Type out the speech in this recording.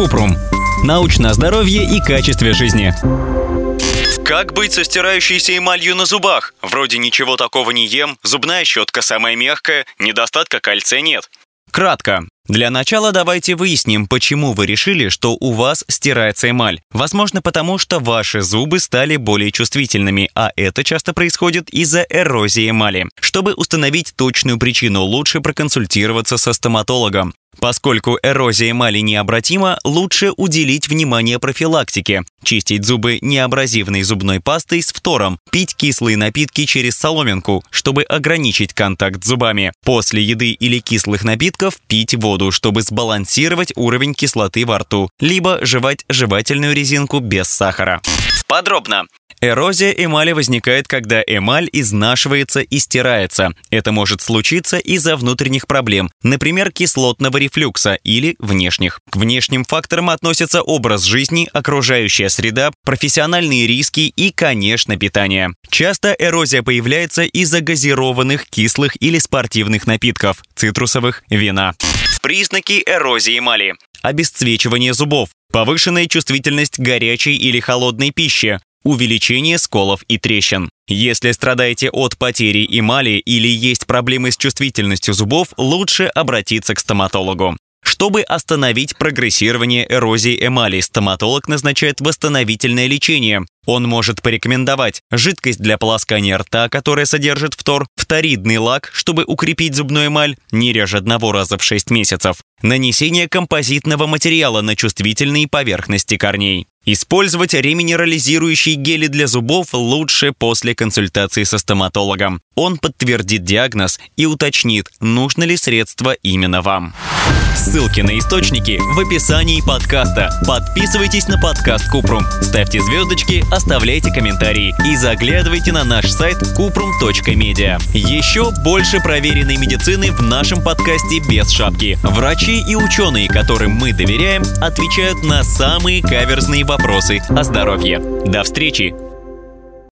Kuprum. Научное здоровье и качестве жизни. Как быть со стирающейся эмалью на зубах? Вроде ничего такого не ем, зубная щетка самая мягкая, недостатка кальция нет. Кратко. Для начала давайте выясним, почему вы решили, что у вас стирается эмаль. Возможно, потому что ваши зубы стали более чувствительными, а это часто происходит из-за эрозии эмали. Чтобы установить точную причину, лучше проконсультироваться со стоматологом. Поскольку эрозия эмали необратима, лучше уделить внимание профилактике. Чистить зубы неабразивной зубной пастой с фтором, пить кислые напитки через соломинку, чтобы ограничить контакт с зубами. После еды или кислых напитков пить воду, чтобы сбалансировать уровень кислоты во рту, либо жевать жевательную резинку без сахара. Подробно. Эрозия эмали возникает, когда эмаль изнашивается и стирается. Это может случиться из-за внутренних проблем, например, кислотного рефлюкса или внешних. К внешним факторам относятся образ жизни, окружающая среда, профессиональные риски и, конечно, питание. Часто эрозия появляется из-за газированных, кислых или спортивных напитков, цитрусовых, вина. Признаки эрозии эмали. Обесцвечивание зубов, повышенная чувствительность горячей или холодной пищи, увеличение сколов и трещин. Если страдаете от потери эмали или есть проблемы с чувствительностью зубов, лучше обратиться к стоматологу. Чтобы остановить прогрессирование эрозии эмали, стоматолог назначает восстановительное лечение. Он может порекомендовать жидкость для полоскания рта, которая содержит фтор, фторидный лак, чтобы укрепить зубную эмаль не реже одного раза в 6 месяцев, нанесение композитного материала на чувствительные поверхности корней. Использовать реминерализирующие гели для зубов лучше после консультации со стоматологом. Он подтвердит диагноз и уточнит, нужно ли средство именно вам. Ссылки на источники в описании подкаста. Подписывайтесь на подкаст Kuprum, ставьте звездочки, оставляйте комментарии и заглядывайте на наш сайт kuprum.media. Еще больше проверенной медицины в нашем подкасте «Без шапки». Врачи и ученые, которым мы доверяем, отвечают на самые каверзные вопросы о здоровье. До встречи!